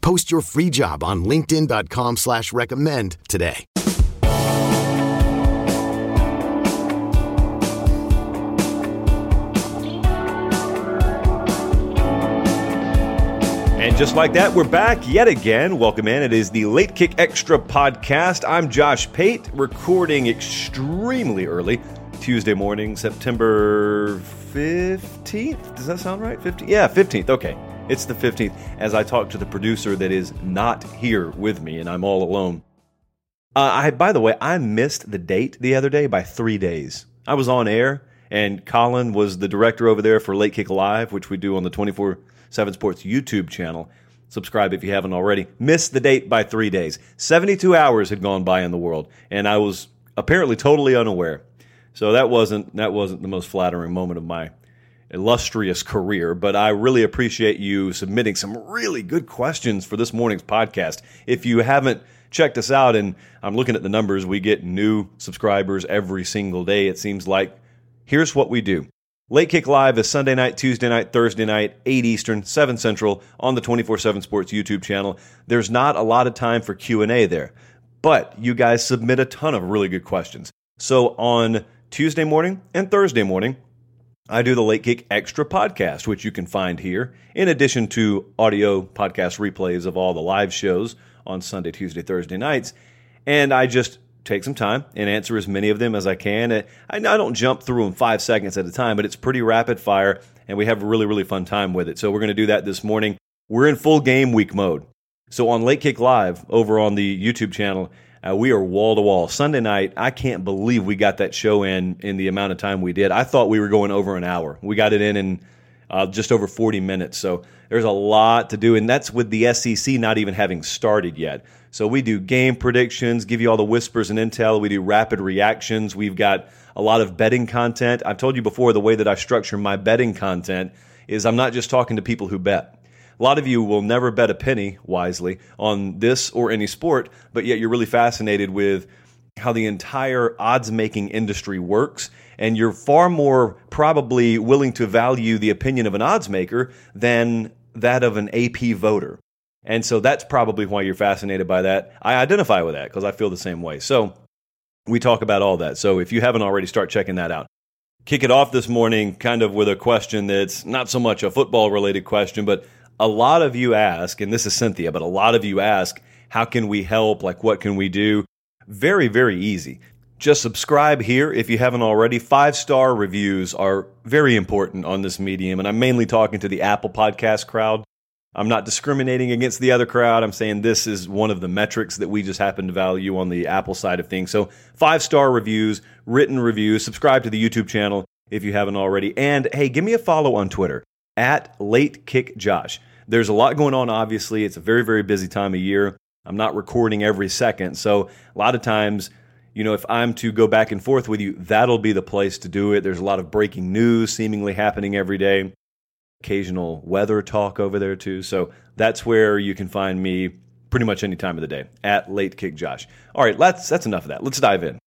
Post your free job on linkedin.com/recommend today. And just like that, we're back yet again. Welcome in. It is the Late Kick Extra podcast. I'm Josh Pate, recording extremely early, Tuesday morning, September 15th. Does that sound right? 15th? Yeah, 15th. Okay. It's the 15th, as I talk to the producer that is not here with me, and I'm all alone. By the way, I missed the date the other day by 3 days. I was on air, and Colin was the director over there for Late Kick Live, which we do on the 24-7 Sports YouTube channel. Subscribe if you haven't already. Missed the date by 3 days. 72 hours had gone by in the world, and I was apparently totally unaware. So that wasn't the most flattering moment of my illustrious career, but I really appreciate you submitting some really good questions for this morning's podcast. If you haven't checked us out, and I'm looking at the numbers, we get new subscribers every single day, it seems like. Here's what we do. Late Kick Live is Sunday night, Tuesday night, Thursday night, 8 Eastern, 7 Central on the 24-7 Sports YouTube channel. There's not a lot of time for Q&A there, but you guys submit a ton of really good questions. So on Tuesday morning and Thursday morning, I do the Late Kick Extra podcast, which you can find here, in addition to audio podcast replays of all the live shows on Sunday, Tuesday, Thursday nights. And I just take some time and answer as many of them as I can. And I don't jump through them 5 seconds at a time, but it's pretty rapid fire, and we have a really, really fun time with it. So we're going to do that this morning. We're in full game week mode. So on Late Kick Live over on the YouTube channel, we are wall-to-wall. Sunday night, I can't believe we got that show in the amount of time we did. I thought we were going over an hour. We got it in just over 40 minutes. So there's a lot to do, and that's with the SEC not even having started yet. So we do game predictions, give you all the whispers and intel. We do rapid reactions. We've got a lot of betting content. I've told you before, the way that I structure my betting content is I'm not just talking to people who bet. A lot of you will never bet a penny, wisely, on this or any sport, but yet you're really fascinated with how the entire odds-making industry works, and you're far more probably willing to value the opinion of an odds-maker than that of an AP voter. And so that's probably why you're fascinated by that. I identify with that because I feel the same way. So we talk about all that. So if you haven't already, start checking that out. Kick it off this morning kind of with a question that's not so much a football-related question, but a lot of you ask, and this is Cynthia, but a lot of you ask, how can we help? Like, what can we do? Very, very easy. Just subscribe here if you haven't already. 5-star reviews are very important on this medium, and I'm mainly talking to the Apple Podcast crowd. I'm not discriminating against the other crowd. I'm saying this is one of the metrics that we just happen to value on the Apple side of things. So 5-star reviews, written reviews, subscribe to the YouTube channel if you haven't already. And hey, give me a follow on Twitter. At Late Kick Josh. There's a lot going on, obviously. It's a very, very busy time of year. I'm not recording every second. So a lot of times, if I'm to go back and forth with you, that'll be the place to do it. There's a lot of breaking news seemingly happening every day. Occasional weather talk over there, too. So that's where you can find me pretty much any time of the day, at Late Kick Josh. All right, that's enough of that. Let's dive in.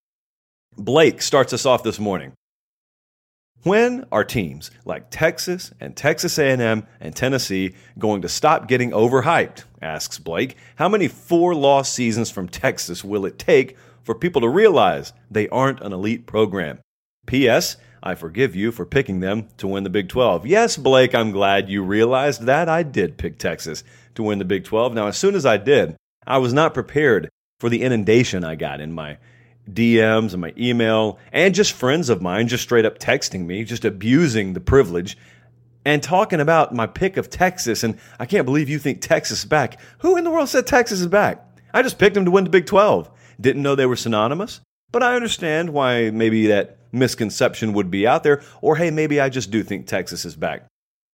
Blake starts us off this morning. When are teams like Texas and Texas A&M and Tennessee going to stop getting overhyped, asks Blake. How many 4-loss seasons from Texas will it take for people to realize they aren't an elite program? P.S. I forgive you for picking them to win the Big 12. Yes, Blake, I'm glad you realized that. I did pick Texas to win the Big 12. Now, as soon as I did, I was not prepared for the inundation I got in my DMs and my email, and just friends of mine just straight up texting me, just abusing the privilege, and talking about my pick of Texas, and I can't believe you think Texas is back. Who in the world said Texas is back? I just picked them to win the Big 12. Didn't know they were synonymous, but I understand why maybe that misconception would be out there, or hey, maybe I just do think Texas is back.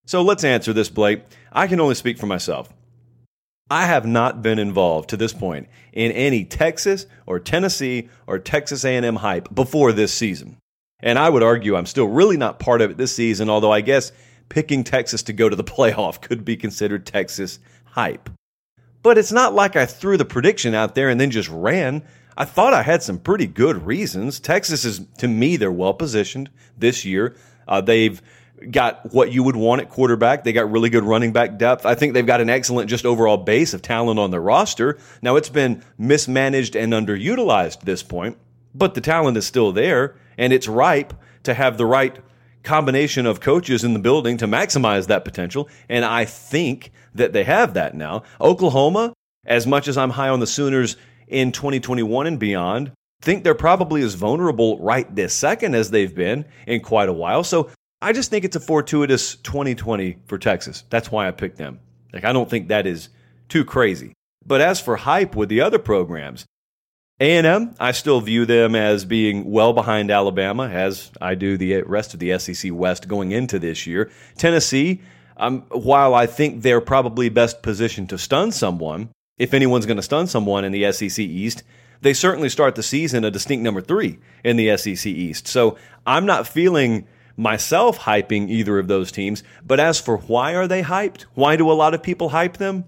So let's answer this, Blake. I can only speak for myself. I have not been involved to this point in any Texas or Tennessee or Texas A&M hype before this season. And I would argue I'm still really not part of it this season, although I guess picking Texas to go to the playoff could be considered Texas hype. But it's not like I threw the prediction out there and then just ran. I thought I had some pretty good reasons. Texas is, to me, they're well-positioned this year. They've got what you would want at quarterback. They got really good running back depth. I think they've got an excellent just overall base of talent on their roster. Now, it's been mismanaged and underutilized at this point, but the talent is still there, and it's ripe to have the right combination of coaches in the building to maximize that potential, and I think that they have that now. Oklahoma, as much as I'm high on the Sooners in 2021 and beyond, think they're probably as vulnerable right this second as they've been in quite a while. So I just think it's a fortuitous 2020 for Texas. That's why I picked them. Like, I don't think that is too crazy. But as for hype with the other programs, A&M, I still view them as being well behind Alabama, as I do the rest of the SEC West going into this year. Tennessee, while I think they're probably best positioned to stun someone, if anyone's going to stun someone in the SEC East, they certainly start the season a distinct number 3 in the SEC East. So I'm not feeling myself hyping either of those teams. But as for why are they hyped? Why do a lot of people hype them?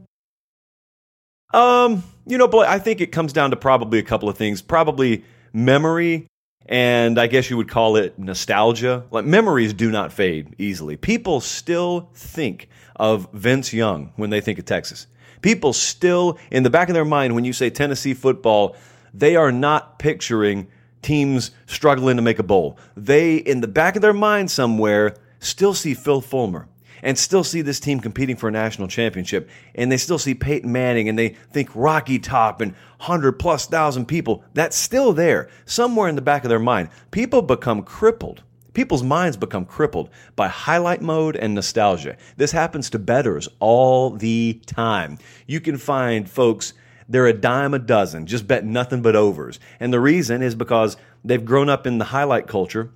I think it comes down to probably a couple of things. Probably memory, and I guess you would call it nostalgia. Like, memories do not fade easily. People still think of Vince Young when they think of Texas. People still, in the back of their mind, when you say Tennessee football, they are not picturing teams struggling to make a bowl. They, in the back of their mind somewhere, still see Phil Fulmer and still see this team competing for a national championship, and they still see Peyton Manning, and they think Rocky Top and 100,000+ people. That's still there somewhere in the back of their mind. People become crippled. People's minds become crippled by highlight mode and nostalgia. This happens to bettors all the time. You can find folks, they're a dime a dozen, just bet nothing but overs. And the reason is because they've grown up in the highlight culture,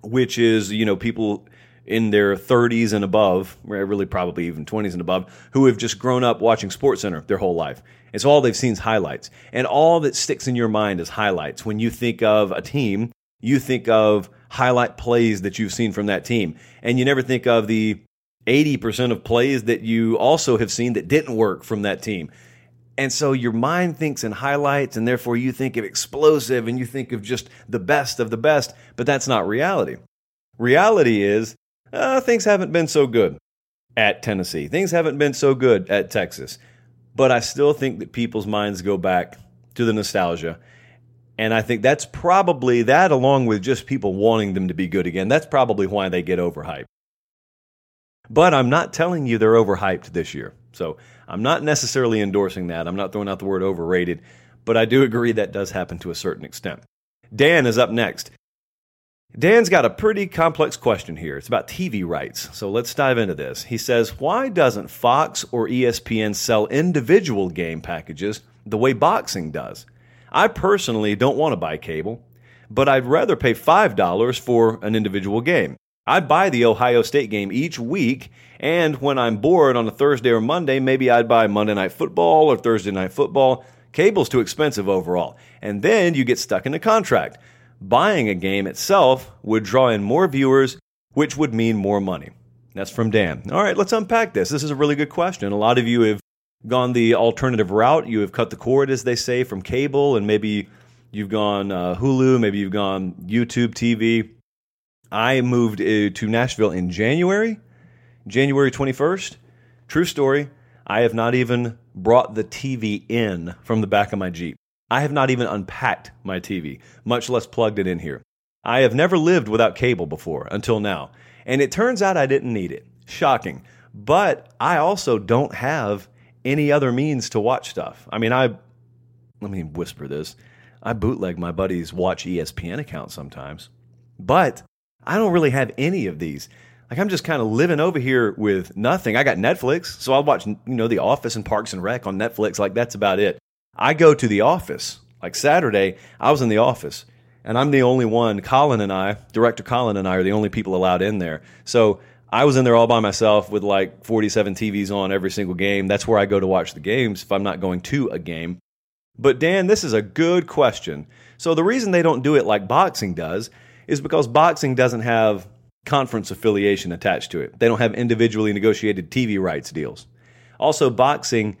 which is, people in their 30s and above, really probably even 20s and above, who have just grown up watching SportsCenter their whole life. It's all they've seen is highlights. And all that sticks in your mind is highlights. When you think of a team, you think of highlight plays that you've seen from that team. And you never think of the 80% of plays that you also have seen that didn't work from that team. And so your mind thinks in highlights, and therefore you think of explosive, and you think of just the best of the best. But that's not reality. Reality is things haven't been so good at Tennessee. Things haven't been so good at Texas. But I still think that people's minds go back to the nostalgia. And I think that's probably that, along with just people wanting them to be good again. That's probably why they get overhyped. But I'm not telling you they're overhyped this year. So I'm not necessarily endorsing that. I'm not throwing out the word overrated. But I do agree that does happen to a certain extent. Dan is up next. Dan's got a pretty complex question here. It's about TV rights. So let's dive into this. He says, why doesn't Fox or ESPN sell individual game packages the way boxing does? I personally don't want to buy cable, but I'd rather pay $5 for an individual game. I'd buy the Ohio State game each week, and when I'm bored on a Thursday or Monday, maybe I'd buy Monday Night Football or Thursday Night Football. Cable's too expensive overall, and then you get stuck in a contract. Buying a game itself would draw in more viewers, which would mean more money. That's from Dan. All right, let's unpack this. This is a really good question. A lot of you have gone the alternative route. You have cut the cord, as they say, from cable, and maybe you've gone Hulu, maybe you've gone YouTube TV. I moved to Nashville in January 21st. True story, I have not even brought the TV in from the back of my Jeep. I have not even unpacked my TV, much less plugged it in here. I have never lived without cable before, until now. And it turns out I didn't need it. Shocking. But I also don't have any other means to watch stuff. I mean, let me whisper this. I bootleg my buddy's Watch ESPN account sometimes, but I don't really have any of these. Like, I'm just kind of living over here with nothing. I got Netflix, so I'll watch, The Office and Parks and Rec on Netflix. Like, that's about it. I go to the office. Like, Saturday, I was in the office, and I'm the only one. Director Colin and I are the only people allowed in there. So I was in there all by myself with like 47 TVs on every single game. That's where I go to watch the games if I'm not going to a game. But Dan, this is a good question. So the reason they don't do it like boxing does is because boxing doesn't have conference affiliation attached to it. They don't have individually negotiated TV rights deals. Also, boxing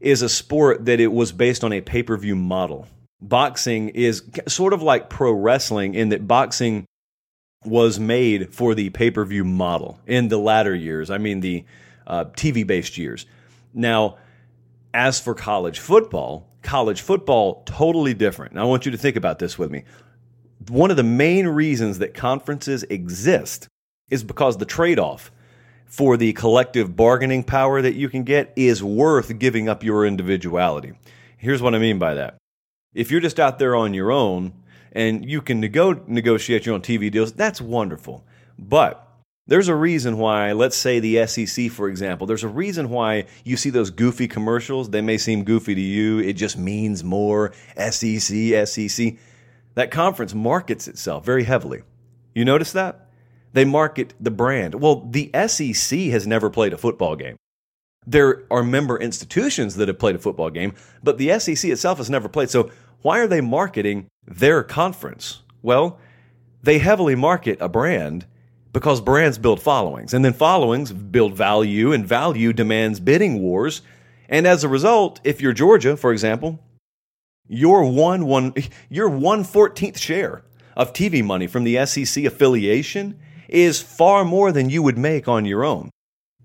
is a sport that it was based on a pay-per-view model. Boxing is sort of like pro wrestling in that boxing was made for the pay-per-view model in the latter years. I mean, the TV-based years. Now, as for college football, totally different. And I want you to think about this with me. One of the main reasons that conferences exist is because the trade-off for the collective bargaining power that you can get is worth giving up your individuality. Here's what I mean by that. If you're just out there on your own and you can negotiate your own TV deals, that's wonderful. But there's a reason why, let's say the SEC, for example, there's a reason why you see those goofy commercials. They may seem goofy to you. It just means more SEC. That conference markets itself very heavily. You notice that? They market the brand. Well, the SEC has never played a football game. There are member institutions that have played a football game, but the SEC itself has never played. So why are they marketing their conference? Well, they heavily market a brand because brands build followings, and then followings build value, and value demands bidding wars. And as a result, if you're Georgia, for example, your 1/14th share of TV money from the SEC affiliation is far more than you would make on your own.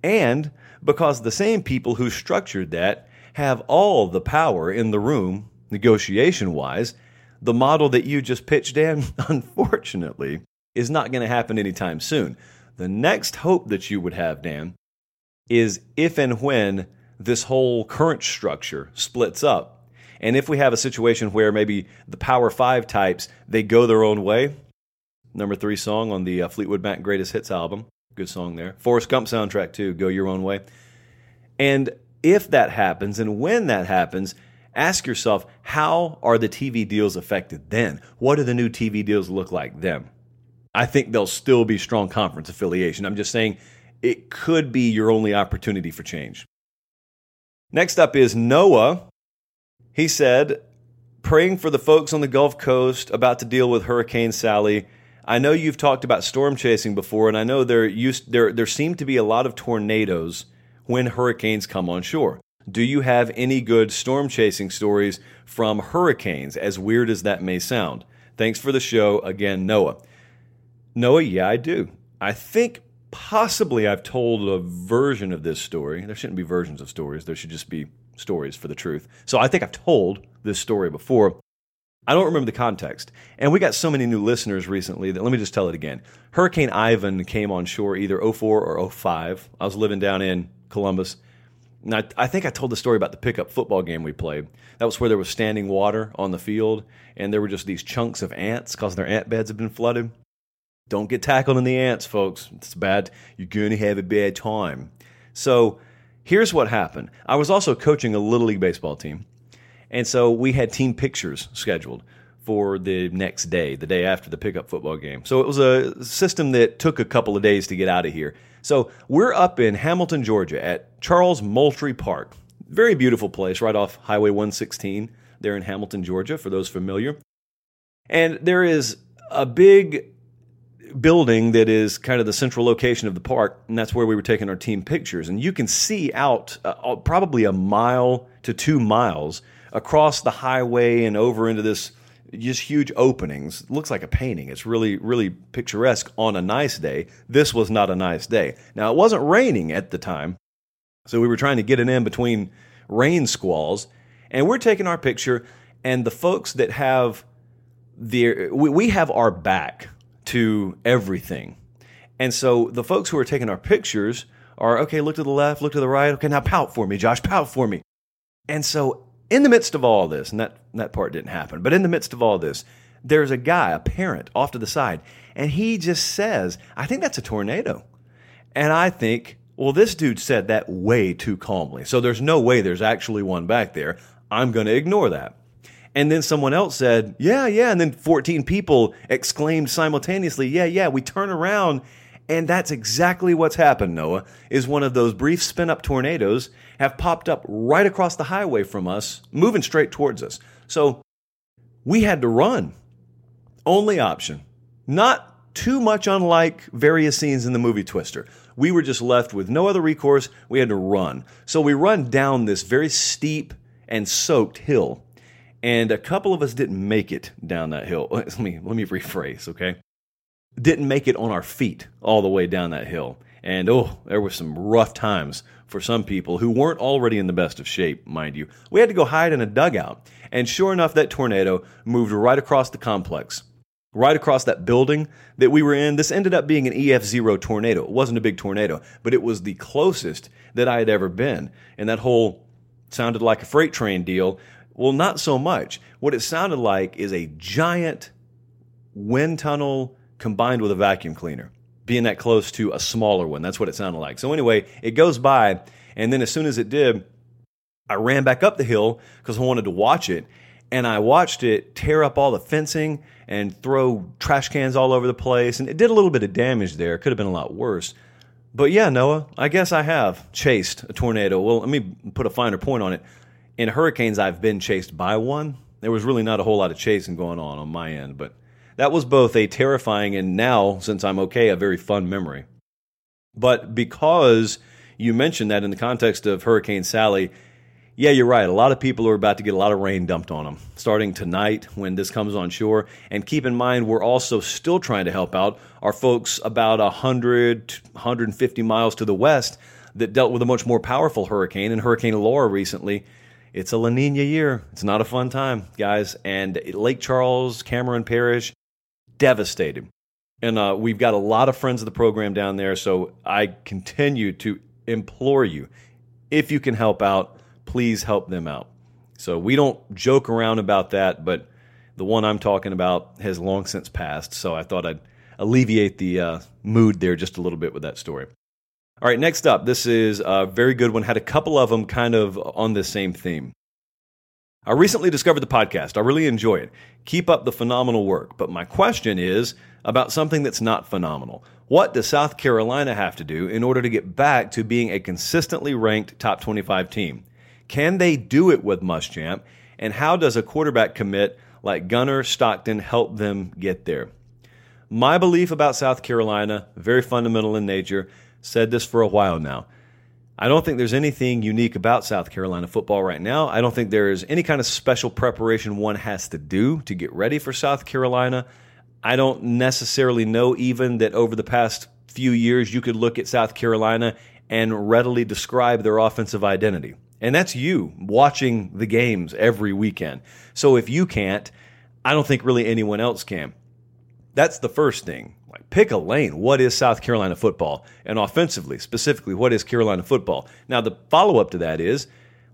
And because the same people who structured that have all the power in the room, negotiation-wise, the model that you just pitched, Dan, unfortunately, is not going to happen anytime soon. The next hope that you would have, Dan, is if and when this whole current structure splits up, and if we have a situation where maybe the Power 5 types, they go their own way. Number 3 song on the Fleetwood Mac Greatest Hits album. Good song there. Forrest Gump soundtrack too, Go Your Own Way. And if that happens and when that happens, ask yourself, how are the TV deals affected then? What do the new TV deals look like then? I think there'll still be strong conference affiliation. I'm just saying it could be your only opportunity for change. Next up is Noah. He said, praying for the folks on the Gulf Coast about to deal with Hurricane Sally. I know you've talked about storm chasing before, and I know there seem to be a lot of tornadoes when hurricanes come on shore. Do you have any good storm chasing stories from hurricanes, as weird as that may sound? Thanks for the show. Again, Noah. Noah, yeah, I do. I think possibly I've told a version of this story. There shouldn't be versions of stories. There should just be stories for the truth. So I think I've told this story before. I don't remember the context. And we got so many new listeners recently that let me just tell it again. Hurricane Ivan came on shore either 04 or 05. I was living down in Columbus. And I think I told the story about the pickup football game we played. That was where there was standing water on the field, and there were just these chunks of ants because their ant beds had been flooded. Don't get tackled in the ants, folks. It's bad. You're going to have a bad time. So here's what happened. I was also coaching a Little League baseball team, and so we had team pictures scheduled for the next day, the day after the pickup football game. So it was a system that took a couple of days to get out of here. So we're up in Hamilton, Georgia at Charles Moultrie Park. Very beautiful place right off Highway 116 there in Hamilton, Georgia, for those familiar. And there is a big building that is kind of the central location of the park, and that's where we were taking our team pictures. And you can see out probably a mile to 2 miles across the highway and over into this just huge openings. It looks like a painting. It's really, really picturesque on a nice day. This was not a nice day. Now, it wasn't raining at the time, so we were trying to get it in between rain squalls, and we're taking our picture, and the folks that have their... We have our back to everything. And so the folks who are taking our pictures are, okay, look to the left, look to the right. Okay, now pout for me, Josh, pout for me. And so in the midst of all this, and that part didn't happen, but in the midst of all this, there's a guy, a parent, off to the side, and he just says, I think that's a tornado. And I think, well, this dude said that way too calmly. So there's no way there's actually one back there. I'm going to ignore that. And then someone else said, yeah, yeah. And then 14 people exclaimed simultaneously, yeah, yeah. We turn around And that's exactly what's happened, Noah, is one of those brief spin-up tornadoes have popped up right across the highway from us, moving straight towards us. So we had to run. Only option. Not too much unlike various scenes in the movie Twister. We were just left with no other recourse. We had to run. So we run down this very steep and soaked hill. And a couple of us didn't make it down that hill. Let me rephrase, okay? Didn't make it on our feet all the way down that hill. And, there were some rough times for some people who weren't already in the best of shape, mind you. We had to go hide in a dugout. And sure enough, that tornado moved right across the complex, right across that building that we were in. This ended up being an EF0 tornado. It wasn't a big tornado, but it was the closest that I had ever been. And that whole sounded like a freight train deal. Well, not so much. What it sounded like is a giant wind tunnel combined with a vacuum cleaner, being that close to a smaller one. That's what it sounded like. So anyway, it goes by, and then as soon as it did, I ran back up the hill because I wanted to watch it, and I watched it tear up all the fencing and throw trash cans all over the place, and it did a little bit of damage there. It could have been a lot worse. But yeah, Noah, I guess I have chased a tornado. Well, let me put a finer point on it. In hurricanes, I've been chased by one. There was really not a whole lot of chasing going on my end, but that was both a terrifying and now, since I'm okay, a very fun memory. But because you mentioned that in the context of Hurricane Sally, yeah, you're right. A lot of people are about to get a lot of rain dumped on them, starting tonight when this comes on shore. And keep in mind, we're also still trying to help out our folks about 100, 150 miles to the west that dealt with a much more powerful hurricane, and Hurricane Laura recently. It's a La Nina year. It's not a fun time, guys. And Lake Charles, Cameron Parish, devastated. And we've got a lot of friends of the program down there, so I continue to implore you, if you can help out, please help them out. So we don't joke around about that, but the one I'm talking about has long since passed, so I thought I'd alleviate the mood there just a little bit with that story. All right, next up, this is a very good one. Had a couple of them kind of on the same theme. I recently discovered the podcast. I really enjoy it. Keep up the phenomenal work. But my question is about something that's not phenomenal. What does South Carolina have to do in order to get back to being a consistently ranked top 25 team? Can they do it with Muschamp? And how does a quarterback commit like Gunner Stockton help them get there? My belief about South Carolina, very fundamental in nature. Said this for a while now. I don't think there's anything unique about South Carolina football right now. I don't think there is any kind of special preparation one has to do to get ready for South Carolina. I don't necessarily know even that over the past few years you could look at South Carolina and readily describe their offensive identity. And that's you watching the games every weekend. So if you can't, I don't think really anyone else can. That's the first thing. Like, pick a lane. What is South Carolina football? And offensively, specifically, what is Carolina football? Now, the follow-up to that is,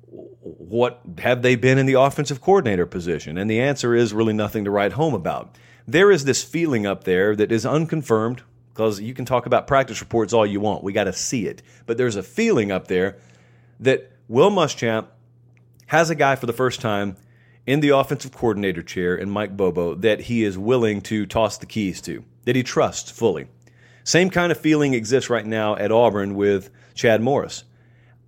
what have they been in the offensive coordinator position? And the answer is really nothing to write home about. There is this feeling up there that is unconfirmed, because you can talk about practice reports all you want. We got to see it. But there's a feeling up there that Will Muschamp has a guy for the first time in the offensive coordinator chair in Mike Bobo that he is willing to toss the keys to, that he trusts fully. Same kind of feeling exists right now at Auburn with Chad Morris.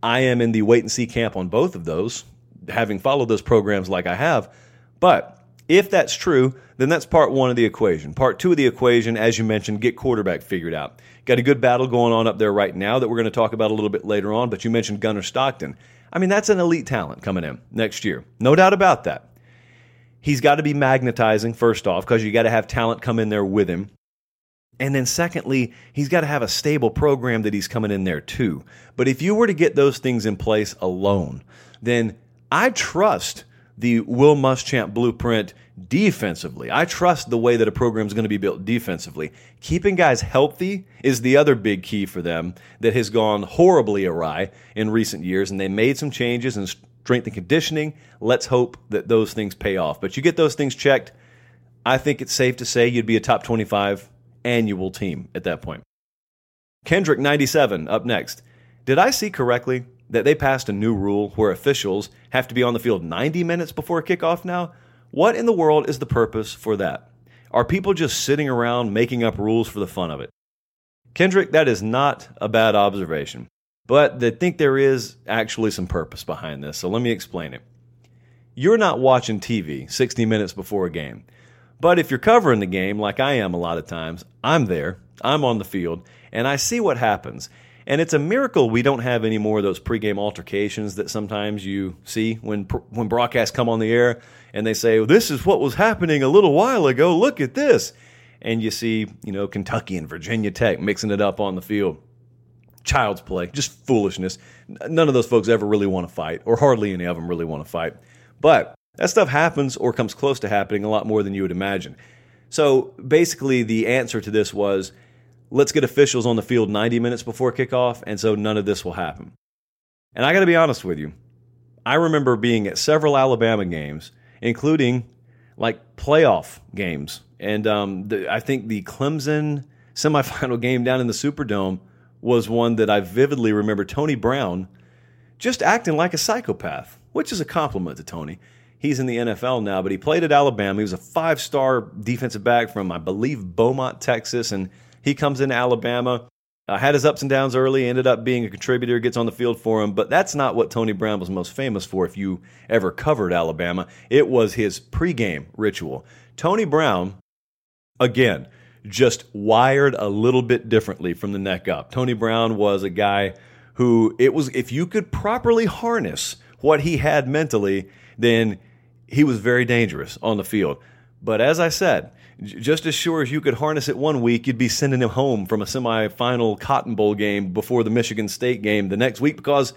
I am in the wait-and-see camp on both of those, having followed those programs like I have. But if that's true, then that's part one of the equation. Part two of the equation, as you mentioned, get quarterback figured out. Got a good battle going on up there right now that we're going to talk about a little bit later on, but you mentioned Gunner Stockton. I mean, that's an elite talent coming in next year. No doubt about that. He's got to be magnetizing, first off, because you got to have talent come in there with him. And then secondly, he's got to have a stable program that he's coming in there too. But if you were to get those things in place alone, then I trust the Will Muschamp blueprint defensively. I trust the way that a program is going to be built defensively. Keeping guys healthy is the other big key for them that has gone horribly awry in recent years, and they made some changes in strength and conditioning. Let's hope that those things pay off. But you get those things checked, I think it's safe to say you'd be a top 25 annual team at that point. Kendrick97 up next. Did I see correctly that they passed a new rule where officials have to be on the field 90 minutes before kickoff now? What in the world is the purpose for that? Are people just sitting around making up rules for the fun of it? Kendrick, that is not a bad observation, but I think there is actually some purpose behind this, so let me explain it. You're not watching TV 60 minutes before a game, but if you're covering the game like I am a lot of times, I'm there, I'm on the field, and I see what happens. And it's a miracle we don't have any more of those pregame altercations that sometimes you see when broadcasts come on the air and they say, well, this is what was happening a little while ago. Look at this. And you see, you know, Kentucky and Virginia Tech mixing it up on the field. Child's play, just foolishness. None of those folks ever really want to fight, or hardly any of them really want to fight. But that stuff happens or comes close to happening a lot more than you would imagine. So basically the answer to this was, let's get officials on the field 90 minutes before kickoff, and so none of this will happen. And I got to be honest with you. I remember being at several Alabama games, including like playoff games. And I think the Clemson semifinal game down in the Superdome was one that I vividly remember Tony Brown just acting like a psychopath, which is a compliment to Tony. He's in the NFL now, but he played at Alabama. He was a five-star defensive back from, I believe, Beaumont, Texas, and he comes into Alabama, had his ups and downs early, ended up being a contributor, gets on the field for him. But that's not what Tony Brown was most famous for if you ever covered Alabama. It was his pregame ritual. Tony Brown, again, just wired a little bit differently from the neck up. Tony Brown was a guy who, it was, if you could properly harness what he had mentally, then he was very dangerous on the field. But as I said, just as sure as you could harness it one week, you'd be sending him home from a semifinal Cotton Bowl game before the Michigan State game the next week because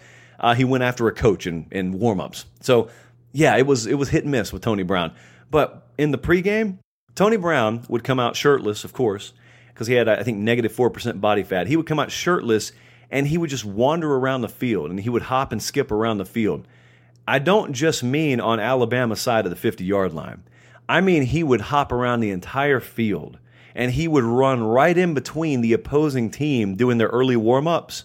he went after a coach in warm-ups. So, yeah, it was hit and miss with Tony Brown. But in the pregame, Tony Brown would come out shirtless, of course, because he had, I think, negative 4% body fat. He would come out shirtless, and he would just wander around the field, and he would hop and skip around the field. I don't just mean on Alabama's side of the 50-yard line. I mean, he would hop around the entire field, and he would run right in between the opposing team doing their early warm-ups,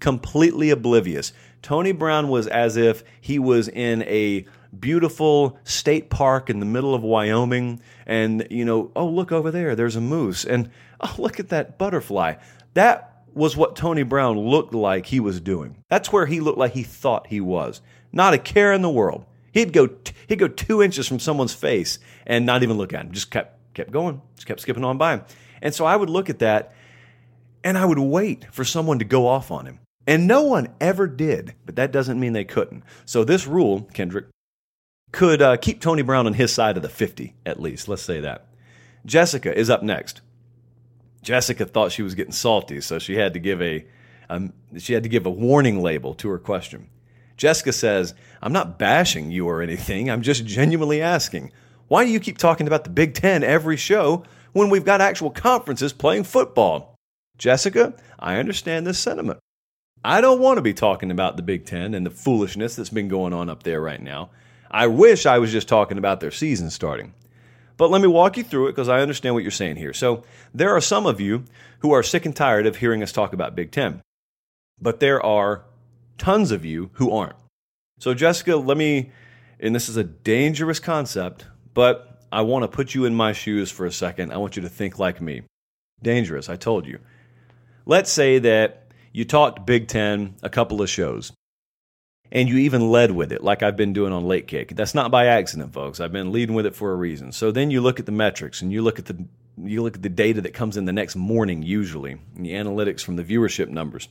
completely oblivious. Tony Brown was as if he was in a beautiful state park in the middle of Wyoming, and, you know, oh, look over there, there's a moose, and oh, look at that butterfly. That was what Tony Brown looked like he was doing. That's where he looked like he thought he was. Not a care in the world. He'd go 2 inches from someone's face and not even look at him. Just kept going, just kept skipping on by him. And so I would look at that, and I would wait for someone to go off on him. And no one ever did, but that doesn't mean they couldn't. So this rule, Kendrick, could keep Tony Brown on his side of the 50, at least. Let's say that. Jessica is up next. Jessica thought she was getting salty, so she had to give a warning label to her question. Jessica says, I'm not bashing you or anything. I'm just genuinely asking, why do you keep talking about the Big Ten every show when we've got actual conferences playing football? Jessica, I understand this sentiment. I don't want to be talking about the Big Ten and the foolishness that's been going on up there right now. I wish I was just talking about their season starting. But let me walk you through it because I understand what you're saying here. So there are some of you who are sick and tired of hearing us talk about Big Ten, but there are tons of you who aren't. So Jessica, and this is a dangerous concept, but I want to put you in my shoes for a second. I want you to think like me. Dangerous, I told you. Let's say that you talked Big Ten a couple of shows, and you even led with it, like I've been doing on Late Kick. That's not by accident, folks. I've been leading with it for a reason. So then you look at the metrics, and you look at the data that comes in the next morning, usually, and the analytics from the viewership numbers.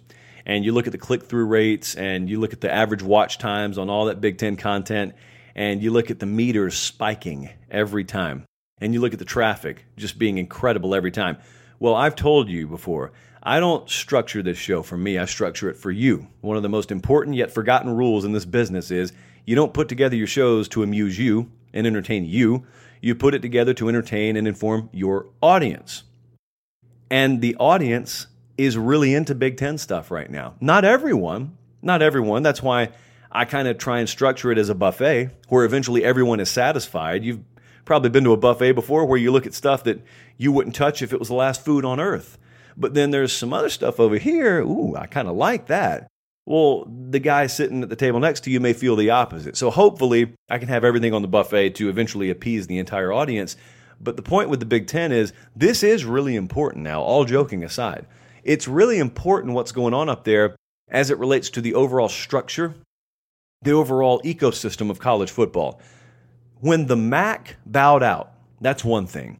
And you look at the click-through rates, and you look at the average watch times on all that Big Ten content, and you look at the meters spiking every time. And you look at the traffic just being incredible every time. Well, I've told you before, I don't structure this show for me. I structure it for you. One of the most important yet forgotten rules in this business is you don't put together your shows to amuse you and entertain you. You put it together to entertain and inform your audience. And the audience is really into Big Ten stuff right now. Not everyone. That's why I kind of try and structure it as a buffet where eventually everyone is satisfied. You've probably been to a buffet before where you look at stuff that you wouldn't touch if it was the last food on earth. But then there's some other stuff over here. Ooh, I kind of like that. Well, the guy sitting at the table next to you may feel the opposite. So hopefully I can have everything on the buffet to eventually appease the entire audience. But the point with the Big Ten is this is really important now, all joking aside. it's really important what's going on up there as it relates to the overall structure, the overall ecosystem of college football. When the MAC bowed out, that's one thing.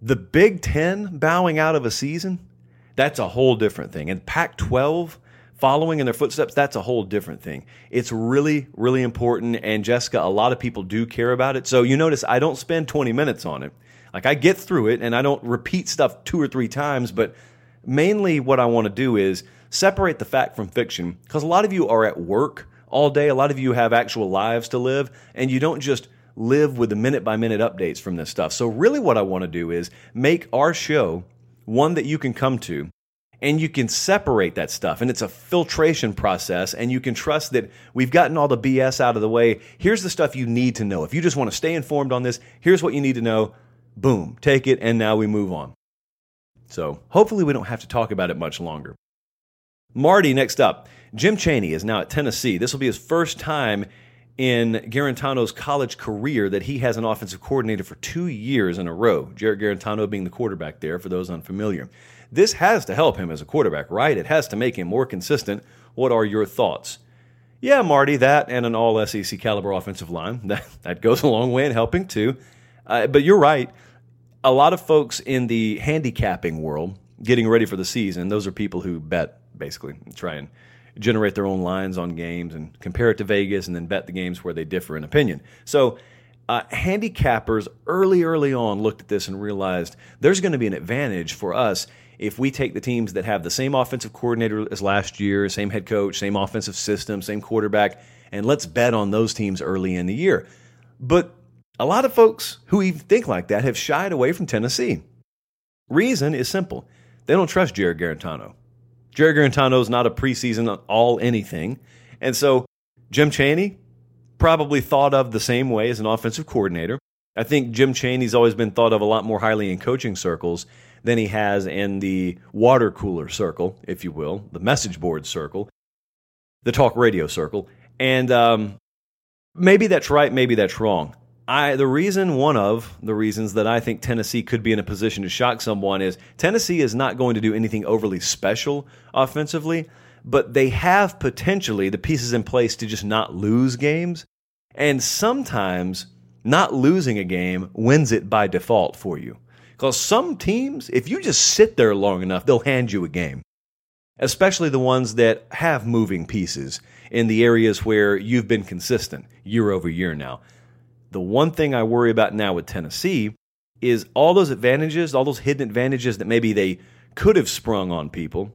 The Big Ten bowing out of a season, that's a whole different thing. And Pac-12 following in their footsteps, that's a whole different thing. It's really, really important. And Jessica, a lot of people do care about it. So you notice I don't spend 20 minutes on it. Like I get through it and I don't repeat stuff 2 or 3 times. But mainly what I want to do is separate the fact from fiction, because a lot of you are at work all day. A lot of you have actual lives to live, and you don't just live with the minute-by-minute updates from this stuff. So really what I want to do is make our show one that you can come to, and you can separate that stuff, and it's a filtration process, and you can trust that we've gotten all the BS out of the way. Here's the stuff you need to know. If you just want to stay informed on this, here's what you need to know. Boom, take it, and now we move on. So hopefully we don't have to talk about it much longer. Marty, next up. Jim Chaney is now at Tennessee. This will be his first time in Guarantano's college career that he has an offensive coordinator for 2 years in a row, Jarrett Guarantano being the quarterback there, for those unfamiliar. This has to help him as a quarterback, right? It has to make him more consistent. What are your thoughts? Yeah, Marty, that and an all-SEC caliber offensive line. That goes a long way in helping, too. But you're right. A lot of folks in the handicapping world getting ready for the season, those are people who bet, basically, try and generate their own lines on games and compare it to Vegas and then bet the games where they differ in opinion. So handicappers early on looked at this and realized there's going to be an advantage for us if we take the teams that have the same offensive coordinator as last year, same head coach, same offensive system, same quarterback, and let's bet on those teams early in the year. But a lot of folks who even think like that have shied away from Tennessee. Reason is simple. They don't trust Jarrett Guarantano. Jerry Guarantano is not a preseason all-anything. And so Jim Chaney, probably thought of the same way as an offensive coordinator. I think Jim Chaney's always been thought of a lot more highly in coaching circles than he has in the water cooler circle, if you will, the message board circle, the talk radio circle. And maybe that's right, maybe that's wrong. One of the reasons that I think Tennessee could be in a position to shock someone is Tennessee is not going to do anything overly special offensively, but they have potentially the pieces in place to just not lose games. And sometimes not losing a game wins it by default for you. Because some teams, if you just sit there long enough, they'll hand you a game, especially the ones that have moving pieces in the areas where you've been consistent year over year now. The one thing I worry about now with Tennessee is all those advantages, all those hidden advantages that maybe they could have sprung on people.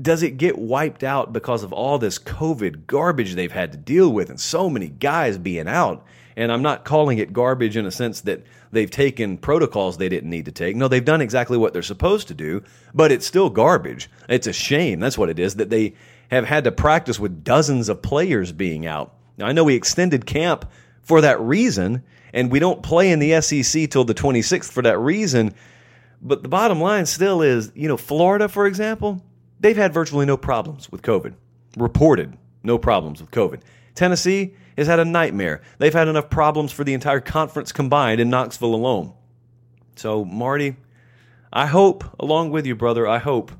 Does it get wiped out because of all this COVID garbage they've had to deal with and so many guys being out? And I'm not calling it garbage in a sense that they've taken protocols they didn't need to take. No, they've done exactly what they're supposed to do, but it's still garbage. It's a shame. That's what it is, that they have had to practice with dozens of players being out. Now, I know we extended camp for that reason, and we don't play in the SEC till the 26th for that reason. But the bottom line still is, Florida, for example, they've had virtually no problems with COVID. Reported no problems with COVID. Tennessee has had a nightmare. They've had enough problems for the entire conference combined in Knoxville alone. So, Marty, I hope, along with you, brother, I hope,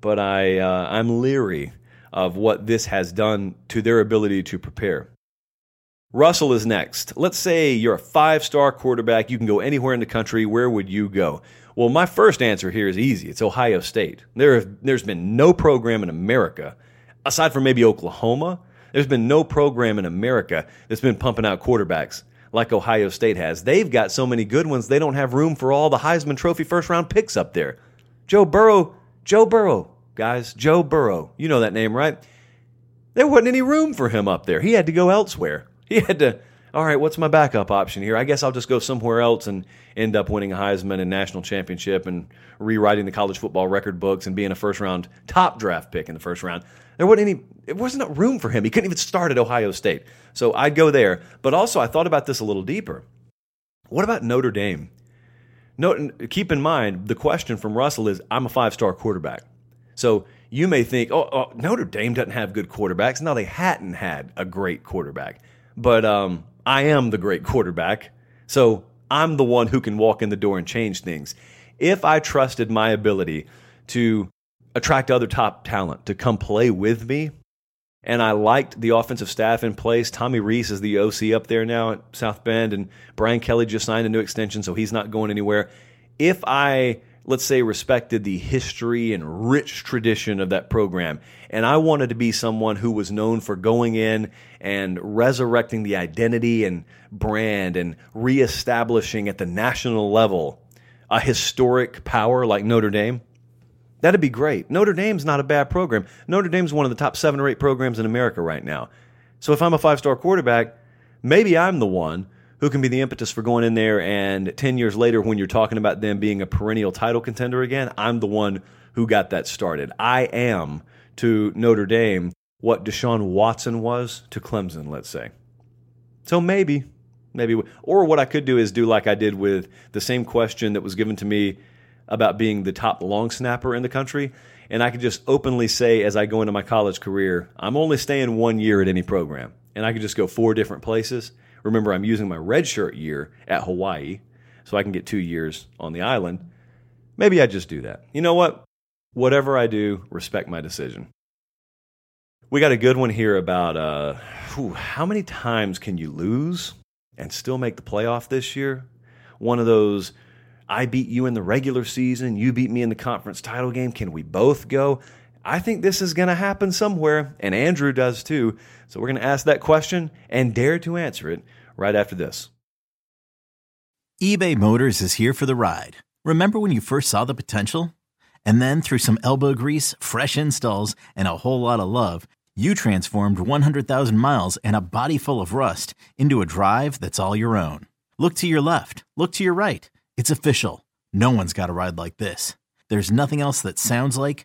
but I'm leery of what this has done to their ability to prepare. Russell is next. Let's say you're a five-star quarterback. You can go anywhere in the country. Where would you go? Well, my first answer here is easy. It's Ohio State. There's been no program in America, aside from maybe Oklahoma, there's been no program in America that's been pumping out quarterbacks like Ohio State has. They've got so many good ones, they don't have room for all the Heisman Trophy first-round picks up there. Joe Burrow, guys, Joe Burrow. You know that name, right? There wasn't any room for him up there. He had to go elsewhere. He had to, all right, what's my backup option here? I guess I'll just go somewhere else and end up winning a Heisman and national championship and rewriting the college football record books and being a first-round top draft pick in the first round. There wasn't room for him. He couldn't even start at Ohio State. So I'd go there. But also I thought about this a little deeper. What about Notre Dame? Keep in mind, the question from Russell is, I'm a five-star quarterback. So you may think, oh, Notre Dame doesn't have good quarterbacks. No, they hadn't had a great quarterback. But I am the great quarterback, so I'm the one who can walk in the door and change things. If I trusted my ability to attract other top talent to come play with me. And I liked the offensive staff in place. Tommy Reese is the OC up there now at South Bend, and Brian Kelly just signed a new extension, so he's not going anywhere. If I, let's say, respected the history and rich tradition of that program, and I wanted to be someone who was known for going in and resurrecting the identity and brand and reestablishing at the national level a historic power like Notre Dame, that'd be great. Notre Dame's not a bad program. Notre Dame's one of the top 7 or 8 programs in America right now. So if I'm a 5-star quarterback, maybe I'm the one who can be the impetus for going in there and 10 years later when you're talking about them being a perennial title contender again, I'm the one who got that started. I am to Notre Dame what Deshaun Watson was to Clemson, let's say. So maybe. Or what I could do is do like I did with the same question that was given to me about being the top long snapper in the country, and I could just openly say as I go into my college career, I'm only staying 1 year at any program, and I could just go 4 different places. Remember, I'm using my redshirt year at Hawaii, so I can get 2 years on the island. Maybe I just do that. You know what? Whatever I do, respect my decision. We got a good one here about how many times can you lose and still make the playoff this year? One of those, I beat you in the regular season, you beat me in the conference title game, can we both go? I think this is going to happen somewhere, and Andrew does too. So we're going to ask that question and dare to answer it right after this. eBay Motors is here for the ride. Remember when you first saw the potential? And then through some elbow grease, fresh installs, and a whole lot of love, you transformed 100,000 miles and a body full of rust into a drive that's all your own. Look to your left. Look to your right. It's official. No one's got a ride like this. There's nothing else that sounds like,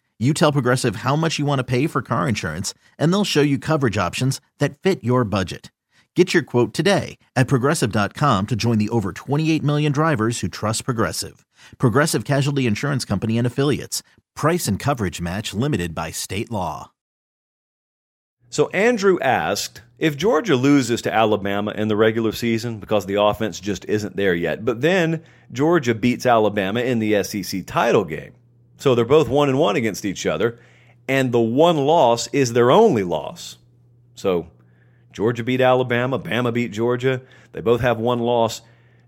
You tell Progressive how much you want to pay for car insurance, and they'll show you coverage options that fit your budget. Get your quote today at Progressive.com to join the over 28 million drivers who trust Progressive. Progressive Casualty Insurance Company and Affiliates. Price and coverage match limited by state law. So Andrew asked, if Georgia loses to Alabama in the regular season because the offense just isn't there yet, but then Georgia beats Alabama in the SEC title game, so they're both 1-1 against each other, and the one loss is their only loss. So Georgia beat Alabama, Bama beat Georgia. They both have one loss.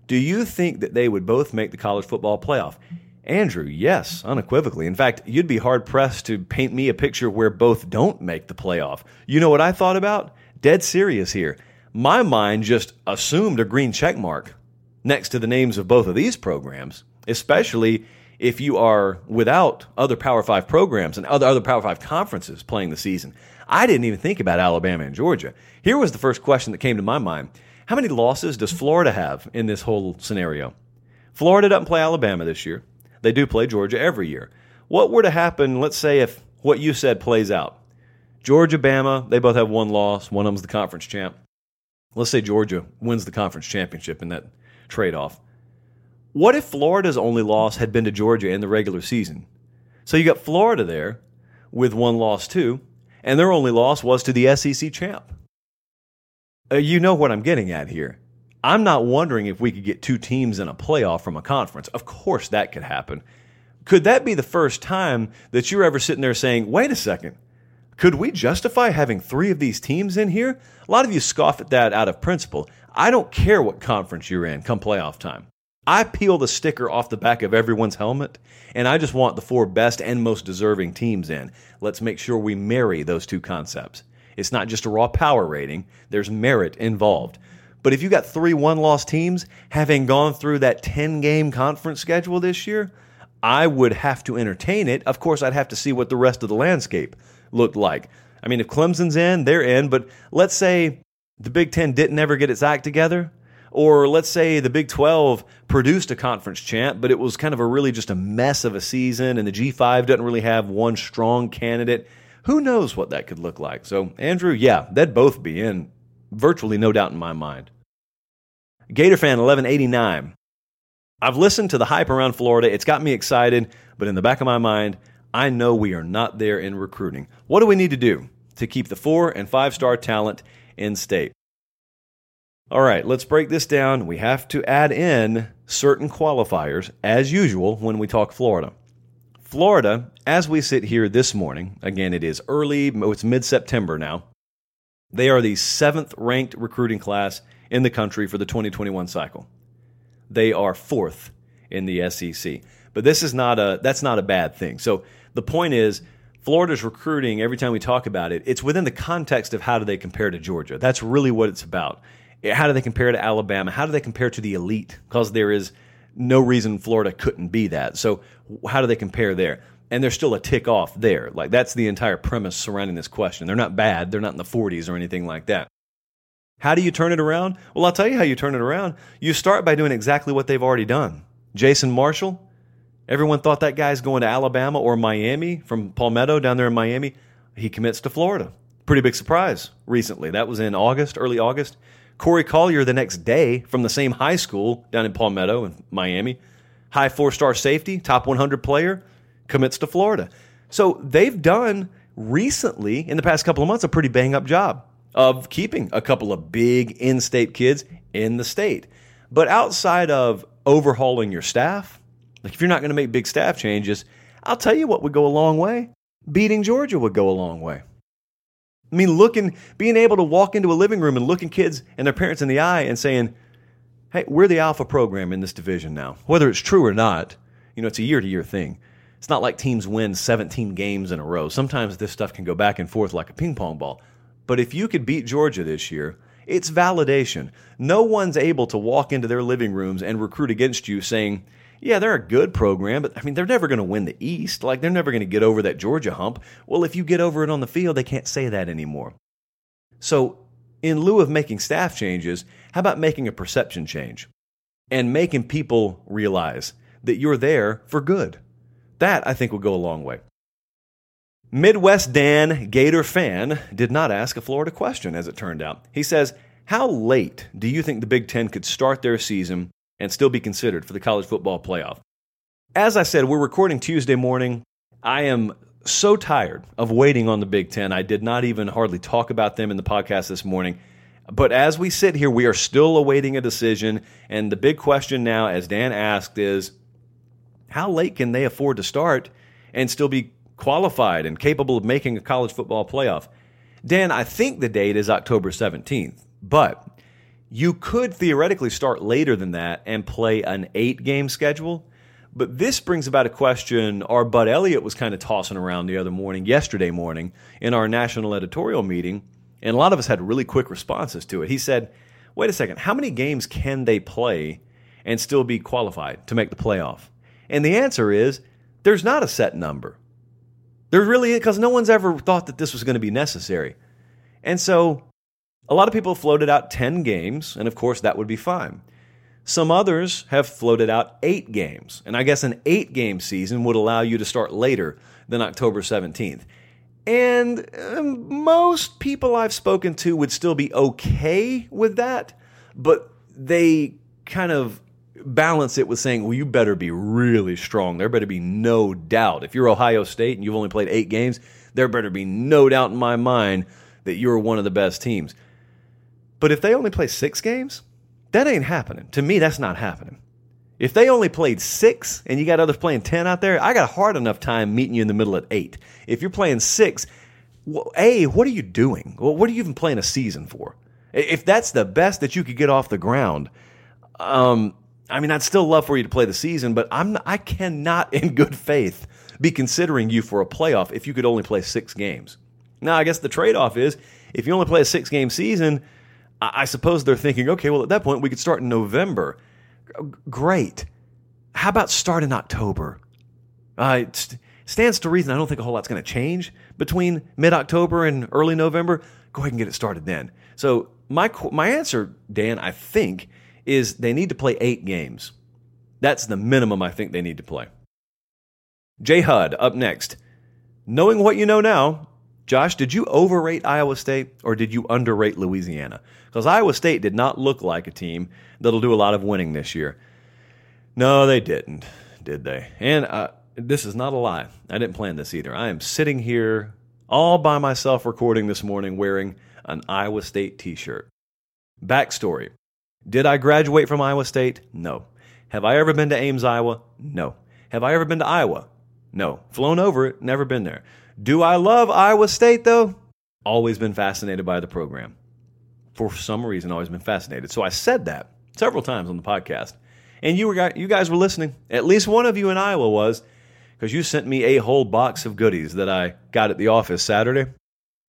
Do you think that they would both make the college football playoff? Andrew, yes, unequivocally. In fact, you'd be hard-pressed to paint me a picture where both don't make the playoff. You know what I thought about? Dead serious here. My mind just assumed a green check mark next to the names of both of these programs, especially if you are without other Power 5 programs and other Power 5 conferences playing the season. I didn't even think about Alabama and Georgia. Here was the first question that came to my mind. How many losses does Florida have in this whole scenario? Florida doesn't play Alabama this year. They do play Georgia every year. What were to happen, let's say, if what you said plays out? Georgia, Bama, they both have one loss. One of them's the conference champ. Let's say Georgia wins the conference championship in that trade-off. What if Florida's only loss had been to Georgia in the regular season? So you got Florida there with one loss too, and their only loss was to the SEC champ. You know what I'm getting at here. I'm not wondering if we could get 2 teams in a playoff from a conference. Of course that could happen. Could that be the first time that you're ever sitting there saying, wait a second, could we justify having 3 of these teams in here? A lot of you scoff at that out of principle. I don't care what conference you're in come playoff time. I peel the sticker off the back of everyone's helmet, and I just want the 4 best and most deserving teams in. Let's make sure we marry those two concepts. It's not just a raw power rating. There's merit involved. But if you got 3 one-loss teams, having gone through that 10-game conference schedule this year, I would have to entertain it. Of course, I'd have to see what the rest of the landscape looked like. I mean, if Clemson's in, they're in. But let's say the Big Ten didn't ever get its act together. Or let's say the Big 12 produced a conference champ, but it was kind of a really just a mess of a season, and the G5 doesn't really have one strong candidate. Who knows what that could look like? So, Andrew, yeah, they'd both be in. Virtually no doubt in my mind. GatorFan1189. I've listened to the hype around Florida. It's got me excited, but in the back of my mind, I know we are not there in recruiting. What do we need to do to keep the 4- and 5-star talent in state? All right, let's break this down. We have to add in certain qualifiers, as usual, when we talk Florida. Florida, as we sit here this morning, again, it is early, it's mid-September now, they are the 7th-ranked recruiting class in the country for the 2021 cycle. They are 4th in the SEC. But this is that's not a bad thing. So the point is, Florida's recruiting, every time we talk about it, it's within the context of how do they compare to Georgia. That's really what it's about. How do they compare to Alabama? How do they compare to the elite? Because there is no reason Florida couldn't be that. So how do they compare there? And there's still a tick off there. Like, that's the entire premise surrounding this question. They're not bad. They're not in the 40s or anything like that. How do you turn it around? Well, I'll tell you how you turn it around. You start by doing exactly what they've already done. Jason Marshall, everyone thought that guy's going to Alabama or Miami from Palmetto down there in Miami. He commits to Florida. Pretty big surprise recently. That was in August, early August. Corey Collier the next day from the same high school down in Palmetto in Miami, high 4-star safety, top 100 player, commits to Florida. So they've done recently, in the past couple of months, a pretty bang-up job of keeping a couple of big in-state kids in the state. But outside of overhauling your staff, like if you're not going to make big staff changes, I'll tell you what would go a long way. Beating Georgia would go a long way. I mean, being able to walk into a living room and looking kids and their parents in the eye and saying, hey, we're the alpha program in this division now. Whether it's true or not, it's a year-to-year thing. It's not like teams win 17 games in a row. Sometimes this stuff can go back and forth like a ping-pong ball. But if you could beat Georgia this year, it's validation. No one's able to walk into their living rooms and recruit against you saying, yeah, they're a good program, but, I mean, they're never going to win the East. Like, they're never going to get over that Georgia hump. Well, if you get over it on the field, they can't say that anymore. So in lieu of making staff changes, how about making a perception change and making people realize that you're there for good? That, I think, will go a long way. Midwest Dan, Gator fan, did not ask a Florida question, as it turned out. He says, how late do you think the Big Ten could start their season and still be considered for the college football playoff? As I said, we're recording Tuesday morning. I am so tired of waiting on the Big Ten. I did not even hardly talk about them in the podcast this morning. But as we sit here, we are still awaiting a decision. And the big question now, as Dan asked, is how late can they afford to start and still be qualified and capable of making a college football playoff? Dan, I think the date is October 17th, but you could theoretically start later than that and play an 8-game schedule. But this brings about a question our Bud Elliott was kind of tossing around yesterday morning, in our national editorial meeting, and a lot of us had really quick responses to it. He said, wait a second, how many games can they play and still be qualified to make the playoff? And the answer is, there's not a set number. There really is, because no one's ever thought that this was going to be necessary. And so a lot of people floated out 10 games, and of course that would be fine. Some others have floated out 8 games, and I guess an 8-game season would allow you to start later than October 17th. And most people I've spoken to would still be okay with that, but they kind of balance it with saying, well, you better be really strong. There better be no doubt. If you're Ohio State and you've only played 8 games, there better be no doubt in my mind that you're one of the best teams. But if they only play 6 games, that ain't happening. To me, that's not happening. If they only played 6 and you got others playing 10 out there, I got a hard enough time meeting you in the middle at 8. If you're playing 6, well, A, what are you doing? Well, what are you even playing a season for? If that's the best that you could get off the ground, I mean, I'd still love for you to play the season, but I cannot in good faith be considering you for a playoff if you could only play 6 games. Now, I guess the trade-off is If you only play a 6-game season, I suppose they're thinking, okay, well, at that point, we could start in November. Great. How about start in October? It stands to reason I don't think a whole lot's going to change between mid-October and early November. Go ahead and get it started then. So my answer, Dan, I think, is they need to play 8 games. That's the minimum I think they need to play. Jay Hudd, up next. Knowing what you know now, Josh, did you overrate Iowa State or did you underrate Louisiana? Because Iowa State did not look like a team that'll do a lot of winning this year. No, they didn't, did they? And this is not a lie. I didn't plan this either. I am sitting here all by myself recording this morning wearing an Iowa State t-shirt. Backstory. Did I graduate from Iowa State? No. Have I ever been to Ames, Iowa? No. Have I ever been to Iowa? No. Flown over it, never been there. Do I love Iowa State, though? Always been fascinated by the program. For some reason, always been fascinated. So I said that several times on the podcast. And you guys were listening. At least one of you in Iowa was, because you sent me a whole box of goodies that I got at the office Saturday.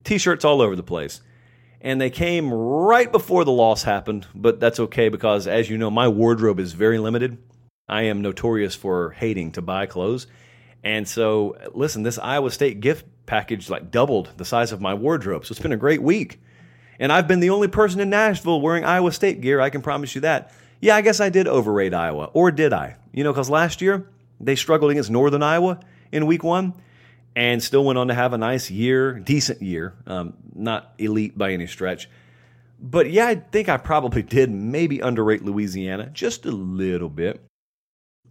T-shirts all over the place. And they came right before the loss happened, but that's okay because, as you know, my wardrobe is very limited. I am notorious for hating to buy clothes. And so, listen, this Iowa State gift package like doubled the size of my wardrobe. So it's been a great week. And I've been the only person in Nashville wearing Iowa State gear. I can promise you that. Yeah, I guess I did overrate Iowa. Or did I? You know, because last year they struggled against Northern Iowa in week one and still went on to have a nice year, decent year. Not elite by any stretch. But yeah, I think I probably did maybe underrate Louisiana just a little bit.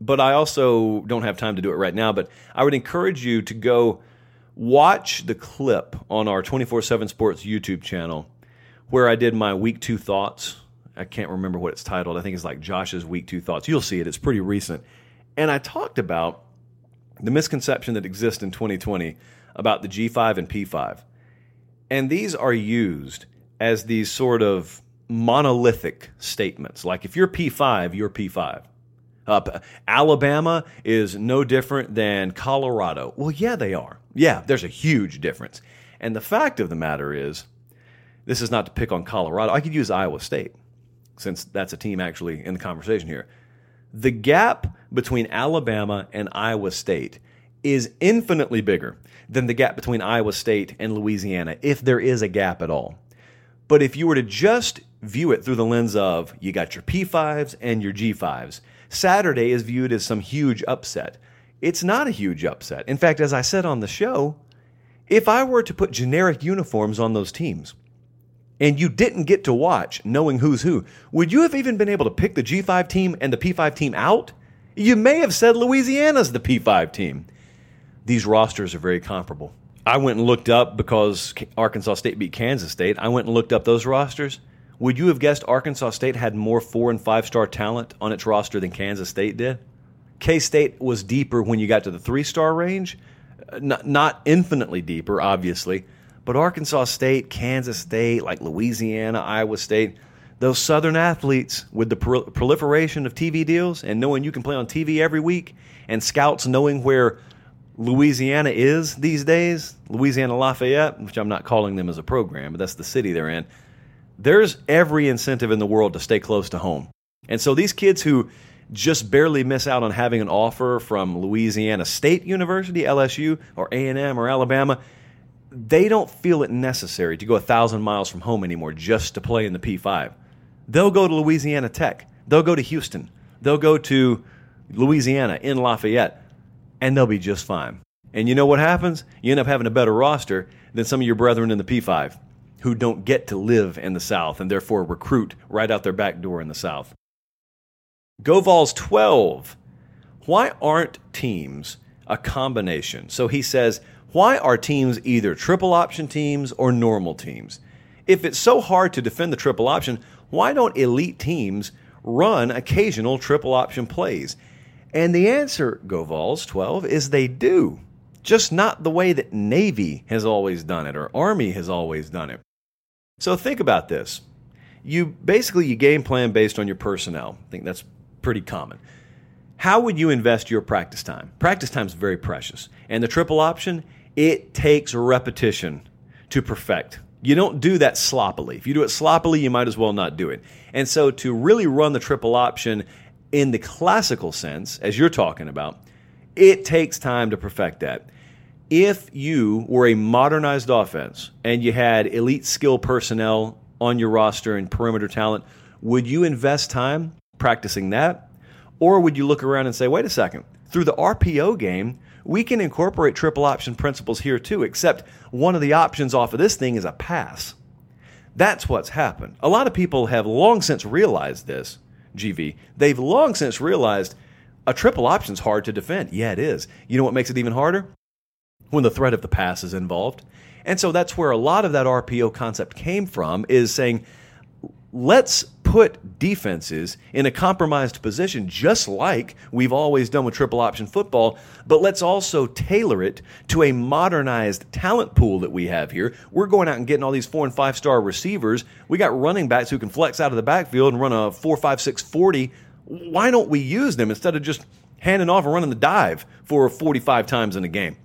But I also don't have time to do it right now, but I would encourage you to go watch the clip on our 24-7 Sports YouTube channel where I did my Week 2 Thoughts. I can't remember what it's titled. I think it's like Josh's Week 2 Thoughts. You'll see it. It's pretty recent. And I talked about the misconception that exists in 2020 about the G5 and P5. And these are used as these sort of monolithic statements. Like if you're P5, you're P5. Alabama is no different than Colorado. Well, yeah, they are. Yeah, there's a huge difference. And the fact of the matter is, this is not to pick on Colorado. I could use Iowa State, since that's a team actually in the conversation here. The gap between Alabama and Iowa State is infinitely bigger than the gap between Iowa State and Louisiana, if there is a gap at all. But if you were to just view it through the lens of you got your P5s and your G5s, Saturday is viewed as some huge upset. It's not a huge upset. In fact, as I said on the show, if I were to put generic uniforms on those teams and you didn't get to watch knowing who's who, would you have even been able to pick the G5 team and the P5 team out? You may have said Louisiana's the P5 team. These rosters are very comparable. I went and looked up, because Arkansas State beat Kansas State, I went and looked up those rosters. Would you have guessed Arkansas State had more 4- and 5-star talent on its roster than Kansas State did? K-State was deeper when you got to the 3-star range. Not infinitely deeper, obviously. But Arkansas State, Kansas State, like Louisiana, Iowa State, those Southern athletes with the proliferation of TV deals and knowing you can play on TV every week and scouts knowing where Louisiana is these days, Louisiana Lafayette, which I'm not calling them as a program, but that's the city they're in. There's every incentive in the world to stay close to home. And so these kids who just barely miss out on having an offer from Louisiana State University, LSU, or A&M or Alabama, they don't feel it necessary to go 1,000 miles from home anymore just to play in the P5. They'll go to Louisiana Tech. They'll go to Houston. They'll go to Louisiana in Lafayette, and they'll be just fine. And you know what happens? You end up having a better roster than some of your brethren in the P5, who don't get to live in the South and therefore recruit right out their back door in the South. Go Vols 12. Why aren't teams a combination? So he says, why are teams either triple option teams or normal teams? If it's so hard to defend the triple option, why don't elite teams run occasional triple option plays? And the answer, Go Vols 12, is they do. Just not the way that Navy has always done it or Army has always done it. So think about this. You game plan based on your personnel. I think that's pretty common. How would you invest your practice time? Practice time is very precious. And the triple option, it takes repetition to perfect. You don't do that sloppily. If you do it sloppily, you might as well not do it. And so to really run the triple option in the classical sense, as you're talking about, it takes time to perfect that. If you were a modernized offense and you had elite skill personnel on your roster and perimeter talent, would you invest time practicing that? Or would you look around and say, wait a second, through the RPO game, we can incorporate triple option principles here too, except one of the options off of this thing is a pass. That's what's happened. A lot of people have long since realized this, GV. They've long since realized a triple option's hard to defend. Yeah, it is. You know what makes it even harder? When the threat of the pass is involved. And so that's where a lot of that RPO concept came from, is saying, let's put defenses in a compromised position just like we've always done with triple option football, but let's also tailor it to a modernized talent pool that we have here. We're going out and getting all these 4- and 5-star receivers. We got running backs who can flex out of the backfield and run a 4.56 40. Why don't we use them instead of just handing off and running the dive for 45 times in a game?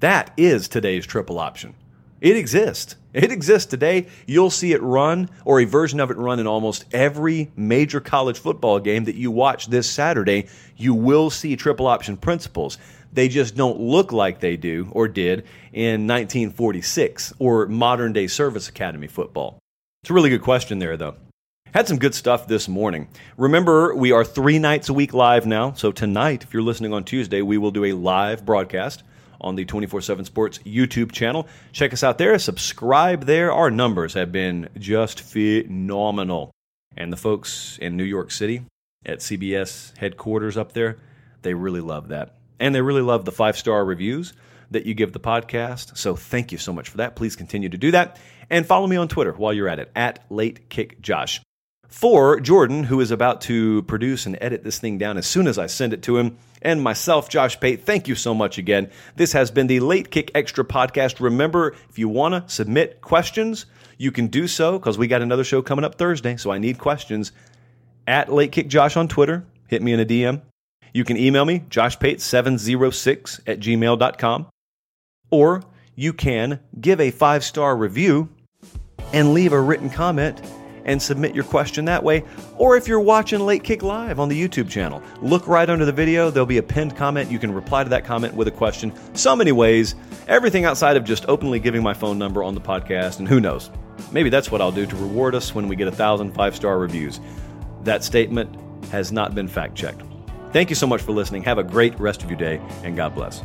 That is today's triple option. It exists. It exists today. You'll see it run, or a version of it run, in almost every major college football game that you watch this Saturday. You will see triple option principles. They just don't look like they do or did in 1946 or modern-day service academy football. It's a really good question there, though. Had some good stuff this morning. Remember, we are 3 nights a week live now. So tonight, if you're listening on Tuesday, we will do a live broadcast on the 24-7 Sports YouTube channel. Check us out there. Subscribe there. Our numbers have been just phenomenal. And the folks in New York City at CBS headquarters up there, they really love that. And they really love the 5-star reviews that you give the podcast. So thank you so much for that. Please continue to do that. And follow me on Twitter while you're at it, at Late Kick Josh. For Jordan, who is about to produce and edit this thing down as soon as I send it to him, and myself, Josh Pate, thank you so much again. This has been the Late Kick Extra podcast. Remember, if you want to submit questions, you can do so, because we got another show coming up Thursday, so I need questions. At Late Kick Josh on Twitter, hit me in a DM. You can email me, joshpate706@gmail.com, or you can give a 5-star review and leave a written comment and submit your question that way. Or if you're watching Late Kick Live on the YouTube channel, look right under the video. There'll be a pinned comment. You can reply to that comment with a question. So many ways, everything outside of just openly giving my phone number on the podcast. And who knows, maybe that's what I'll do to reward us when we get 1,000 5-star reviews. That statement has not been fact-checked. Thank you so much for listening. Have a great rest of your day, and God bless.